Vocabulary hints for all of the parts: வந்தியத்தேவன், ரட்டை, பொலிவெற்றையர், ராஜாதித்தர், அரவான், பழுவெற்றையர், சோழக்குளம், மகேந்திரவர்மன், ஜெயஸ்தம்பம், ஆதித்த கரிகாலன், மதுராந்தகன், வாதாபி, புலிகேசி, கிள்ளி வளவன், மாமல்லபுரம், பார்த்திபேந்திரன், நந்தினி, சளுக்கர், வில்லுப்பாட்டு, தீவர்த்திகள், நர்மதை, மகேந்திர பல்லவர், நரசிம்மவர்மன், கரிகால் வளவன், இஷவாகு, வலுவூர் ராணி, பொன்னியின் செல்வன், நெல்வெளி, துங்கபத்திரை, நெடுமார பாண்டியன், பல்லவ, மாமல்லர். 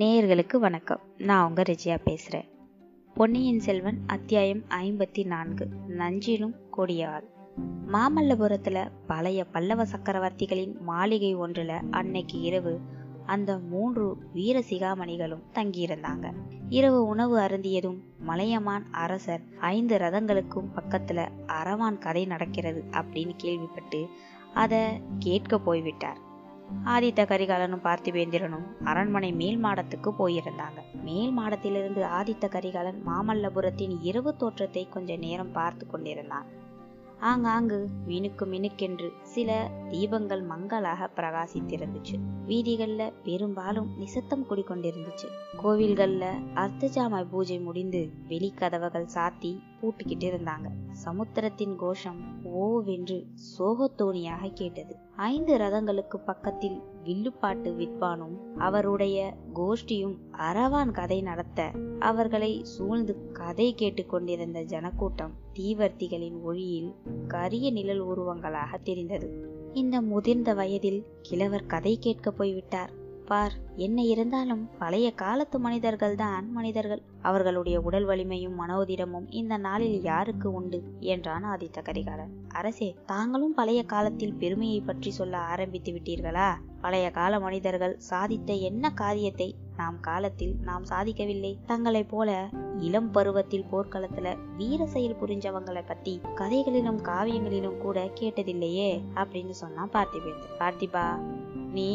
நேயர்களுக்கு வணக்கம். நான் உங்க ரிஜியா பேசுகிறேன். பொன்னியின் செல்வன் அத்தியாயம் 54 நஞ்சிலும் கொடியாள். மாமல்லபுரத்தில் பழைய பல்லவ சக்கரவர்த்திகளின் மாளிகை ஒன்றில் அன்னைக்கு இரவு அந்த 3 வீர சிகாமணிகளும் தங்கியிருந்தாங்க. இரவு உணவு அருந்தியதும் மலையமான் அரசர் 5 ரதங்களுக்கும் பக்கத்தில் அரவான் கதை நடக்கிறது அப்படின்னு கேள்விப்பட்டு அதை கேட்க போய்விட்டார். ஆதித்த கரிகாலனும் பார்த்திபேந்திரனும் அரண்மனை மேல் மாடத்துக்கு போயிருந்தாங்க. மேல் மாடத்திலிருந்து ஆதித்த கரிகாலன் மாமல்லபுரத்தின் இரவு தோற்றத்தை கொஞ்ச நேரம் பார்த்து கொண்டிருந்தான். ஆங்காங்கு மினுக்கு மினுக்கென்று சில தீபங்கள் மங்களாக பிரகாசித்திருந்துச்சு. வீதிகள்ல பெரும்பாலும் நிசத்தம் குடிக்கொண்டிருந்துச்சு. கோவில்கள்ல அர்த்தஜாம பூஜை முடிந்து வெளிக்கதவுகள் சாத்தி பூட்டிக்கிட்டு இருந்தாங்க. சமுத்திரத்தின் கோஷம் ஓவென்று சோகத்தோணியாக கேட்டது. 5 ரதங்களுக்கு பக்கத்தில் வில்லுப்பாட்டு வித்வானும் அவருடைய கோஷ்டியும் அரவான் கதை நடத்த, அவர்களை சூழ்ந்து கதை கேட்டுக்கொண்டிருந்த ஜனக்கூட்டம் தீவர்த்திகளின் ஒளியில் கரிய நிழல் உருவங்களாக தெரிந்தது. இந்த முதிர்ந்த வயதில் கிழவர் கதை கேட்க போய்விட்டார். பார், என்ன இருந்தாலும் பழைய காலத்து மனிதர்கள் தான் மனிதர்கள். அவர்களுடைய உடல் வலிமையும் மனோதிடமும் இந்த நாளில் யாருக்கு உண்டு என்றான் ஆதித்த கரிகாலன். அரசே, தாங்களும் பழைய காலத்தில் பெருமையை பற்றி சொல்ல ஆரம்பித்து விட்டீர்களா? பழைய கால மனிதர்கள் சாதித்த என்ன காரியத்தை நாம் காலத்தில் நாம் சாதிக்கவில்லை? தங்களை போல இளம் பருவத்தில் போர்க்களத்துல வீர செயல் புரிஞ்சவங்களை பத்தி கதைகளிலும் காவியங்களிலும் கூட கேட்டதில்லையே அப்படின்னு சொன்னான் பார்த்திபேந்திரன். பார்த்திபா, நீ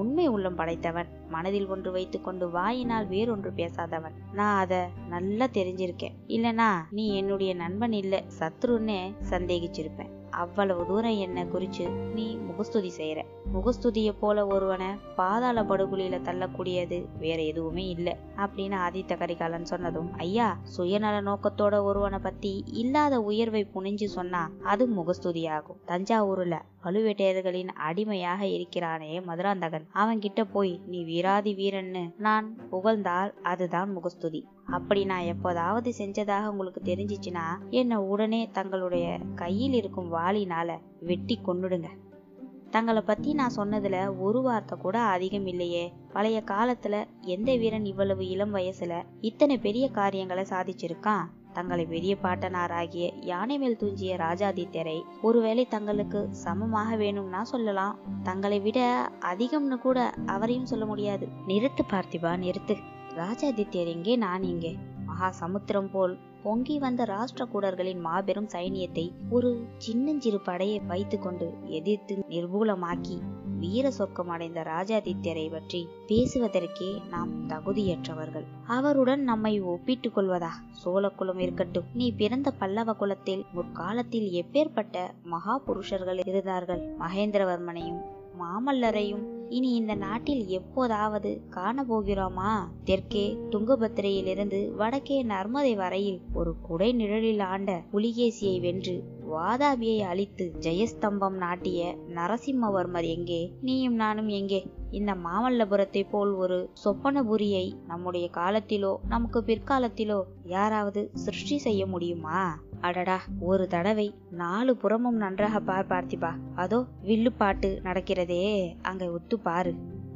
உண்மை உள்ளம் படைத்தவன். மனதில் ஒன்று வைத்துக் கொண்டு வாயினால் வேறொன்று பேசாதவன். நான் அத நல்லா தெரிஞ்சிருக்கேன். இல்லனா நீ என்னுடைய நண்பன் இல்ல சத்ருன்னு சந்தேகிச்சிருப்பேன். அவ்வளவு தூரம் என்ன குறிச்சு நீ முகஸ்துதி செய்யற. முகஸ்துதிய போல ஒருவனை பாதாள படுகுழியில தள்ளக்கூடியது வேற எதுவுமே இல்ல அப்படின்னு ஆதித்த கரிகாலன் சொன்னதும், ஐயா, சுயநல நோக்கத்தோட ஒருவனை பத்தி இல்லாத உயர்வை புனிஞ்சு சொன்னா அது முகஸ்துதியாகும். தஞ்சாவூர்ல பழுவெற்றையர்களின் அடிமையாக இருக்கிறானே மதுராந்தகன், அவன்கிட்ட போய் நீ வீராதி வீரன்னு நான் புகழ்ந்தால் அதுதான் முகஸ்துதி. அப்படி நான் எப்போதாவது செஞ்சதாக உங்களுக்கு தெரிஞ்சிச்சுன்னா என்னை உடனே தங்களுடைய கையில் இருக்கும் வாளினால வெட்டி கொன்னுடுங்க. தங்களை பத்தி நான் சொன்னதுல ஒரு வார்த்தை கூட அதிகம் இல்லையே. பழைய காலத்துல எந்த வீரன் இவ்வளவு இளம் வயசுல இத்தனை பெரிய காரியங்களை சாதிச்சிருக்கான்? தங்களை பெரிய பாட்டனாராகிய யானை மேல் தூஞ்சிய ராஜாதித்தரை ஒருவேளை தங்களுக்கு சமமாக வேணும்னா சொல்லலாம். தங்களை விட அதிகம்னு கூட அவரையும் சொல்ல முடியாது. நிறுத்து பார்த்திபா, நிறுத்து. ராஜாதித்தர் எங்கே, நான் இங்கே? மகா சமுத்திரம் போல் பொங்கி வந்த ராஷ்டிரகூடர்களின் மாபெரும் சைனியத்தை ஒரு சின்னஞ்சிறு படையை வைத்து கொண்டு எதிர்த்து நிர்மூலமாக்கி வீர சொர்க்கம் அடைந்த ராஜாதித்யரை பற்றி பேசுவதற்கே நாம் தகுதியற்றவர்கள். அவருடன் நம்மை ஒப்பிட்டுக் கொள்வதா? சோழக்குளம் இருக்கட்டும், நீ பிறந்த பல்லவ குலத்தில் முற்காலத்தில் எப்பேற்பட்ட மகா புருஷர்கள் இருந்தார்கள். மகேந்திரவர்மனையும் மாமல்லரையும் இனி இந்த நாட்டில் எப்போதாவது காண போகிறோமா? தெற்கே துங்கபத்திரையிலிருந்து வடக்கே நர்மதை வரையில் ஒரு குடை நிழலில் ஆண்ட புலிகேசியை வென்று வாதாபியை அழித்து ஜெயஸ்தம்பம் நாட்டிய நரசிம்மவர்மர் எங்கே? நீயும் நானும் எங்கே? இந்த மாமல்லபுரத்தை போல் ஒரு சொப்பனபுரியை நம்முடைய காலத்திலோ நமக்கு பிற்காலத்திலோ யாராவது சிருஷ்டி செய்ய முடியுமா? அடடா, ஒரு தடவை 4 புறமும் நன்றாக பார் பார்த்திபா. அதோ வில்லுப்பாட்டு நடக்கிறதே, அங்க ஒத்து பாரு.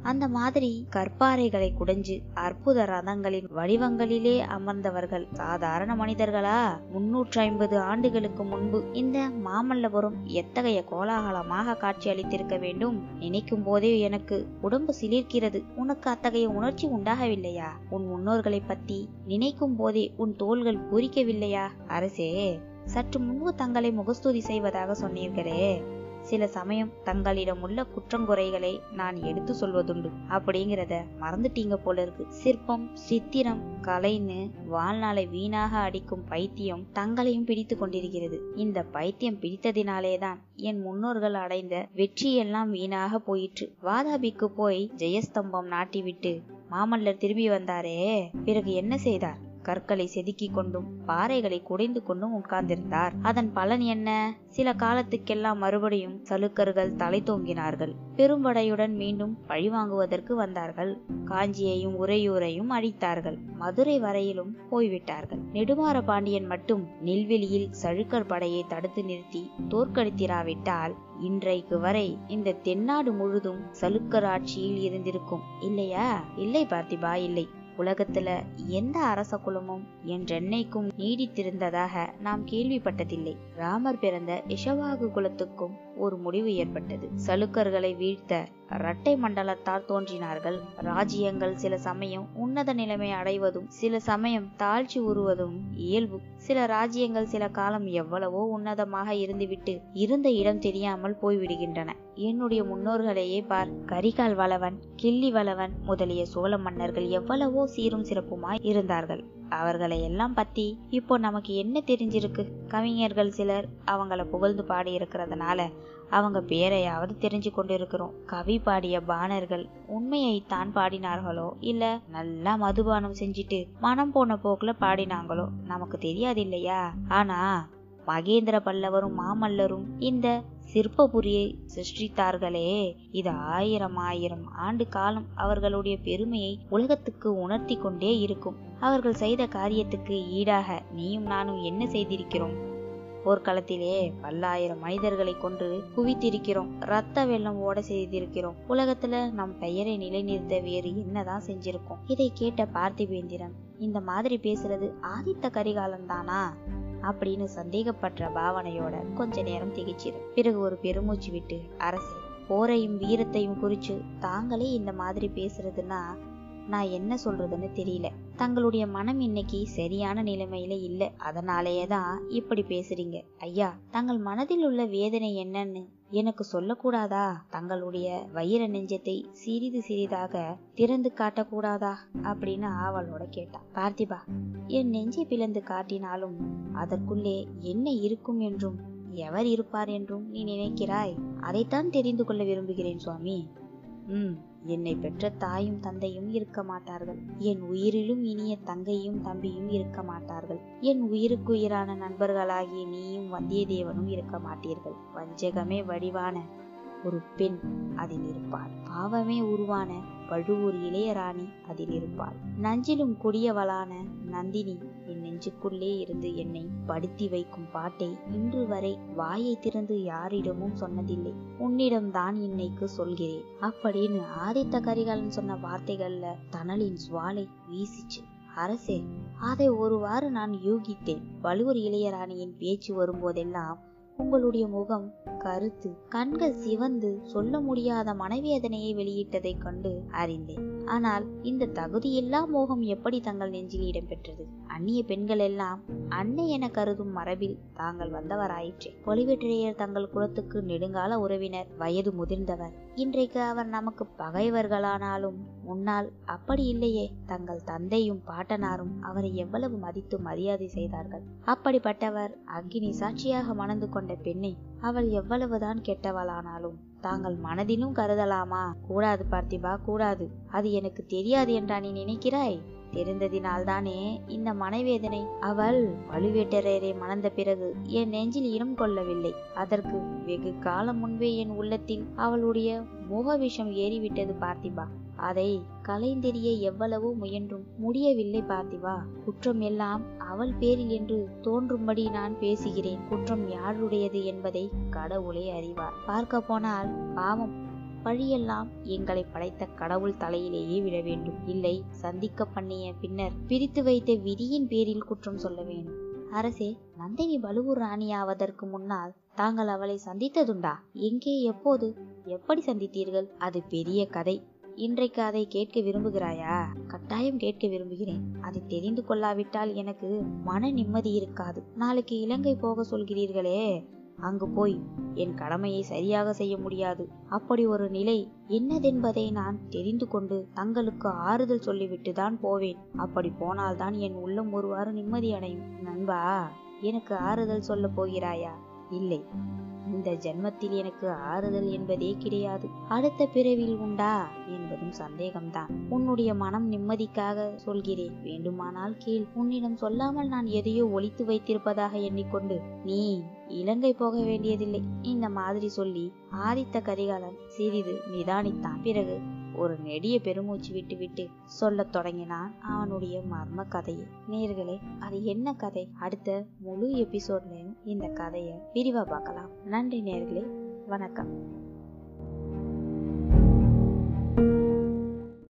அந்த மாதிரி கற்பாறைகளை குடைஞ்சு அற்புத ரதங்களின் வடிவங்களிலே அமர்ந்தவர்கள் சாதாரண மனிதர்களா? 350 ஆண்டுகளுக்கு முன்பு இந்த மாமல்லபுரம் எத்தகைய கோலாகலமாக காட்சியளித்திருக்க வேண்டும்? நினைக்கும் போதே எனக்கு உடம்பு சிலிர்க்கிறது. உனக்கு அத்தகைய உணர்ச்சி உண்டாகவில்லையா? உன் முன்னோர்களை பத்தி நினைக்கும் போதே உன் தோள்கள் பூரிக்கவில்லையா? அரசே, சற்று முன்பு தங்களை முகஸ்துதி செய்வதாக சொன்னீர்களே. சில சமயம் தங்களிடம் உள்ள குற்றங்குறைகளை நான் எடுத்து சொல்வதுண்டு. அப்படிங்கிறத மறந்துட்டீங்க போல இருக்கு. சிற்பம் சித்திரம் கலைன்னு வாழ்நாளை வீணாக அடிக்கும் பைத்தியம் தங்களையும் பிடித்து கொண்டிருக்கிறது. இந்த பைத்தியம் பிடித்ததினாலேதான் என் முன்னோர்கள் அடைந்த வெற்றியெல்லாம் வீணாக போயிற்று. வாதாபிக்கு போய் ஜெயஸ்தம்பம் நாட்டிவிட்டு மாமல்லர் திரும்பி வந்தாரே, பிறகு என்ன செய்தார்? கற்களை செதுக்கி கொண்டும் பாறைகளை குடைந்து கொண்டும் உட்கார்ந்திருந்தார். அதன் பலன் என்ன? சில காலத்துக்கெல்லாம் மறுபடியும் சளுக்கர்கள் தலை தோங்கினார்கள். பெரும்படையுடன் மீண்டும் பழிவாங்குவதற்கு வந்தார்கள். காஞ்சியையும் உறையூரையும் அழித்தார்கள். மதுரை வரையிலும் போய்விட்டார்கள். நெடுமார பாண்டியன் மட்டும் நெல்வெளியில் சளுக்கர் படையை தடுத்து நிறுத்தி தோற்கடித்திராவிட்டால் இன்றைக்கு வரை இந்த தென்னாடு முழுதும் சளுக்கர் ஆட்சியில் இருந்திருக்கும். இல்லையா? இல்லை பார்த்திபா, இல்லை. உலகத்துல எந்த அரச குலமும் என்றென்னைக்கும் நீடித்திருந்ததாக நாம் கேள்விப்பட்டதில்லை. ராமர் பிறந்த இஷவாகு குலத்துக்கும் ஒரு முடிவு ஏற்பட்டது. சளுக்கர்களை வீழ்த்த ரட்டை மண்டலத்தார் தோன்றினார்கள். ராஜ்யங்கள் சில சமயம் உன்னத நிலைமை அடைவதும் சில சமயம் தாழ்ச்சி உருவதும் இயல்பு. சில ராஜ்யங்கள் சில காலம் எவ்வளவோ உன்னதமாக இருந்துவிட்டு இருந்த இடம் தெரியாமல் போய்விடுகின்றன. என்னுடைய முன்னோர்களையே பார். கரிகால் வளவன், கிள்ளி வளவன் முதலிய சோழ மன்னர்கள் எவ்வளவோ சீரும் சிறப்புமாய் இருந்தார்கள். அவர்களை எல்லாம் பத்தி இப்போ நமக்கு என்ன தெரிஞ்சிருக்கு? கவிஞர்கள் சிலர் அவங்கள புகழ்ந்து பாடி இருக்கிறதுனால அவங்க பேரையாவது தெரிஞ்சு கொண்டிருக்கிறோம். கவி பாடிய பாணர்கள் உண்மையைத்தான் பாடினார்களோ இல்ல நல்லா மதுபானம் செஞ்சுட்டு மனம் போன போக்குல பாடினாங்களோ நமக்கு தெரியாது, இல்லையா? ஆனா மகேந்திர பல்லவரும் மாமல்லரும் இந்த சிற்பபுரியை சிருஷ்டித்தார்களே, இது 1000 ஆண்டு காலம் அவர்களுடைய பெருமையை உலகத்துக்கு உணர்த்தி கொண்டே இருக்கும். அவர்கள் செய்த காரியத்துக்கு ஈடாக நீயும் நானும் என்ன செய்திருக்கிறோம்? போர்க்களத்திலே 10000 மனிதர்களை கொன்று குவித்திருக்கிறோம். ரத்த வெள்ளம் ஓட செய்திருக்கிறோம். உலகத்துல நம் பெயரை நிலைநிறுத்த வேறு என்னதான் செஞ்சிருக்கோம்? இதை கேட்ட பார்த்திபேந்திரன், இந்த மாதிரி பேசுறது ஆதித்த கரிகாலன் தானா அப்படின்னு சந்தேகப்பட்ட பாவனையோட கொஞ்ச நேரம் திகைச்சிரு. பிறகு ஒரு பெருமூச்சு விட்டு, அரசே, போரையும் வீரத்தையும் குறிச்சு தாங்களே இந்த மாதிரி பேசுறதுன்னா நான் என்ன சொல்றதுன்னு தெரியல. தங்களுடைய மனம் இன்னைக்கு சரியான நிலைமையில இல்ல, அதனாலேயேதான் இப்படி பேசுறீங்க. ஐயா, தங்கள் மனதில் உள்ள வேதனை என்னன்னு எனக்கு சொல்லக்கூடாதா? தங்களுடைய வயிற நெஞ்சத்தை சிறிது சிறிதாக திறந்து காட்டக்கூடாதா அப்படின்னு ஆவலோட கேட்டா. பார்த்திபா, என் நெஞ்சை பிளந்து காட்டினாலும் அதற்குள்ளே என்ன இருக்கும் என்றும் எவர் இருப்பார் என்றும் நீ நினைக்கிறாய்? அதைத்தான் தெரிந்து கொள்ள விரும்புகிறேன் சுவாமி. என்னை பெற்ற தாயும் தந்தையும் இருக்க மாட்டார்கள். என் உயிரிலும் இனிய தங்கையும் தம்பியும் இருக்க மாட்டார்கள். என் உயிருக்குயிரான நண்பர்களாகிய நீயும் வந்தியத்தேவனும் இருக்க மாட்டீர்கள். வஞ்சகமே வடிவான ஒரு பெண் அதில் இருப்பாள். பாவமே உருவான பழுவூர் இளையராணி அதில் இருப்பாள். நஞ்சிலும் கொடியவளான நந்தினி என் நெஞ்சுக்குள்ளே இருந்து என்னை படுத்தி வைக்கும் பாட்டை இன்று வரை வாயை திறந்து யாரிடமும் சொன்னதில்லை. உன்னிடம்தான் இன்னைக்கு சொல்கிறேன் அப்படின்னு ஆதித்த கரிகாலன் சொன்ன வார்த்தைகள்ல தணலின் சுவாலை வீசிச்சு. அரசே, அதை ஒருவாறு நான் யூகித்தேன். பழுவூர் இளையராணியின் பேச்சு வரும்போதெல்லாம் உங்களுடைய முகம் கருத்து, கண்கள் சிவந்து சொல்ல முடியாத மனவேதனையை வெளியிட்டதை கண்டு அறிந்தேன். ஆனால் இந்த தகுதியில்லா மோகம் எப்படி தங்கள் நெஞ்சில் இடம்பெற்றது? அந்நிய பெண்கள் எல்லாம் அன்னை என கருதும் மரபில் தாங்கள் வந்தவராயிற்றே. பொலிவெற்றையர் தங்கள் குலத்துக்கு நெடுங்கால உறவினர், வயது முதிர்ந்தவர். இன்றைக்கு அவர் நமக்கு பகைவர்களானாலும் முன்னால் அப்படி இல்லையே. தங்கள் தந்தையும் பாட்டனாரும் அவரை எவ்வளவு மதித்து மரியாதை செய்தார்கள். அப்படிப்பட்டவர் அக்கினி சாட்சியாக மணந்து கொண்ட பெண்ணை அவள் எவ்வளவுதான் கெட்டவளானாலும் தாங்கள் மனதிலும் கருதலாமா? கூடாது பார்த்திபா, கூடாது. அது எனக்கு தெரியாது என்றா நீ நினைக்கிறாய்? தெரிந்ததினால்தானே இந்த மனவேதனை. அவள் பழுவேட்டரையரை மணந்த பிறகு என் நெஞ்சில் இடம் கொள்ளவில்லை. அதற்கு வெகு காலம் முன்பே என் உள்ளத்தில் அவளுடைய மோக விஷம் ஏறிவிட்டது பார்த்திபா. அதை கலைந்தெறிய எவ்வளவோ முயன்றும் முடியவில்லை பார்த்திபா. குற்றம் எல்லாம் அவள் பேரில் என்று தோன்றும்படி நான் பேசுகிறேன். குற்றம் யாருடையது என்பதை கடவுளே அறிவார். பார்க்க போனால் பாவம் பழியெல்லாம் எங்களை படைத்த கடவுள் தலையிலேயே விட வேண்டும். இல்லை, சந்திக்க பண்ணிய பின்னர் பிரித்து வைத்த விதியின் பேரில் குற்றம் சொல்ல வேண்டும். அரசே, நந்தினி வலுவூர் ராணியாவதற்கு முன்னால் தாங்கள் அவளை சந்தித்ததுண்டா? எங்கே, எப்போது, எப்படி சந்தித்தீர்கள்? அது பெரிய கதை. இன்றைக்கு அதை கேட்க விரும்புகிறாயா? கட்டாயம் கேட்க விரும்புகிறேன். அதை தெரிந்து கொள்ளாவிட்டால் எனக்கு மன நிம்மதி இருக்காது. நாளைக்கு இலங்கை போக சொல்கிறீர்களே, அங்கு போய் என் கடமையை சரியாக செய்ய முடியாது. அப்படி ஒரு நிலை என்னதென்பதை நான் தெரிந்து கொண்டு தங்களுக்கு ஆறுதல் சொல்லிவிட்டு தான் போவேன். அப்படி போனால்தான் என் உள்ளம் ஒருவாறு நிம்மதி அடையும். நண்பா, எனக்கு ஆறுதல் சொல்ல போகிறாயா? இல்லை, இந்த ஜென்மத்தில் எனக்கு ஆறுதல் என்பதே கிடையாது. அடுத்த பிறவியில் உண்டா என்பதும் சந்தேகம்தான். உன்னுடைய மனம் நிம்மதிக்காக சொல்கிறேன், வேண்டுமானால் கீழ். உன்னிடம் சொல்லாமல் நான் எதையோ ஒளித்து வைத்திருப்பதாக எண்ணிக்கொண்டு நீ இலங்கை போக வேண்டியதில்லை. இந்த மாதிரி சொல்லி ஆதித்த கரிகாலன் சிறிது நிதானித்தான். பிறகு ஒரு நெடிய பெருமூச்சு விட்டு சொல்ல தொடங்கினான் அவனுடைய மர்ம கதையை. நேயர்களே, அது என்ன கதை? அடுத்த முழு எபிசோட்லயும் இந்த கதையை விரிவா பார்க்கலாம். நன்றி நேயர்களே, வணக்கம்.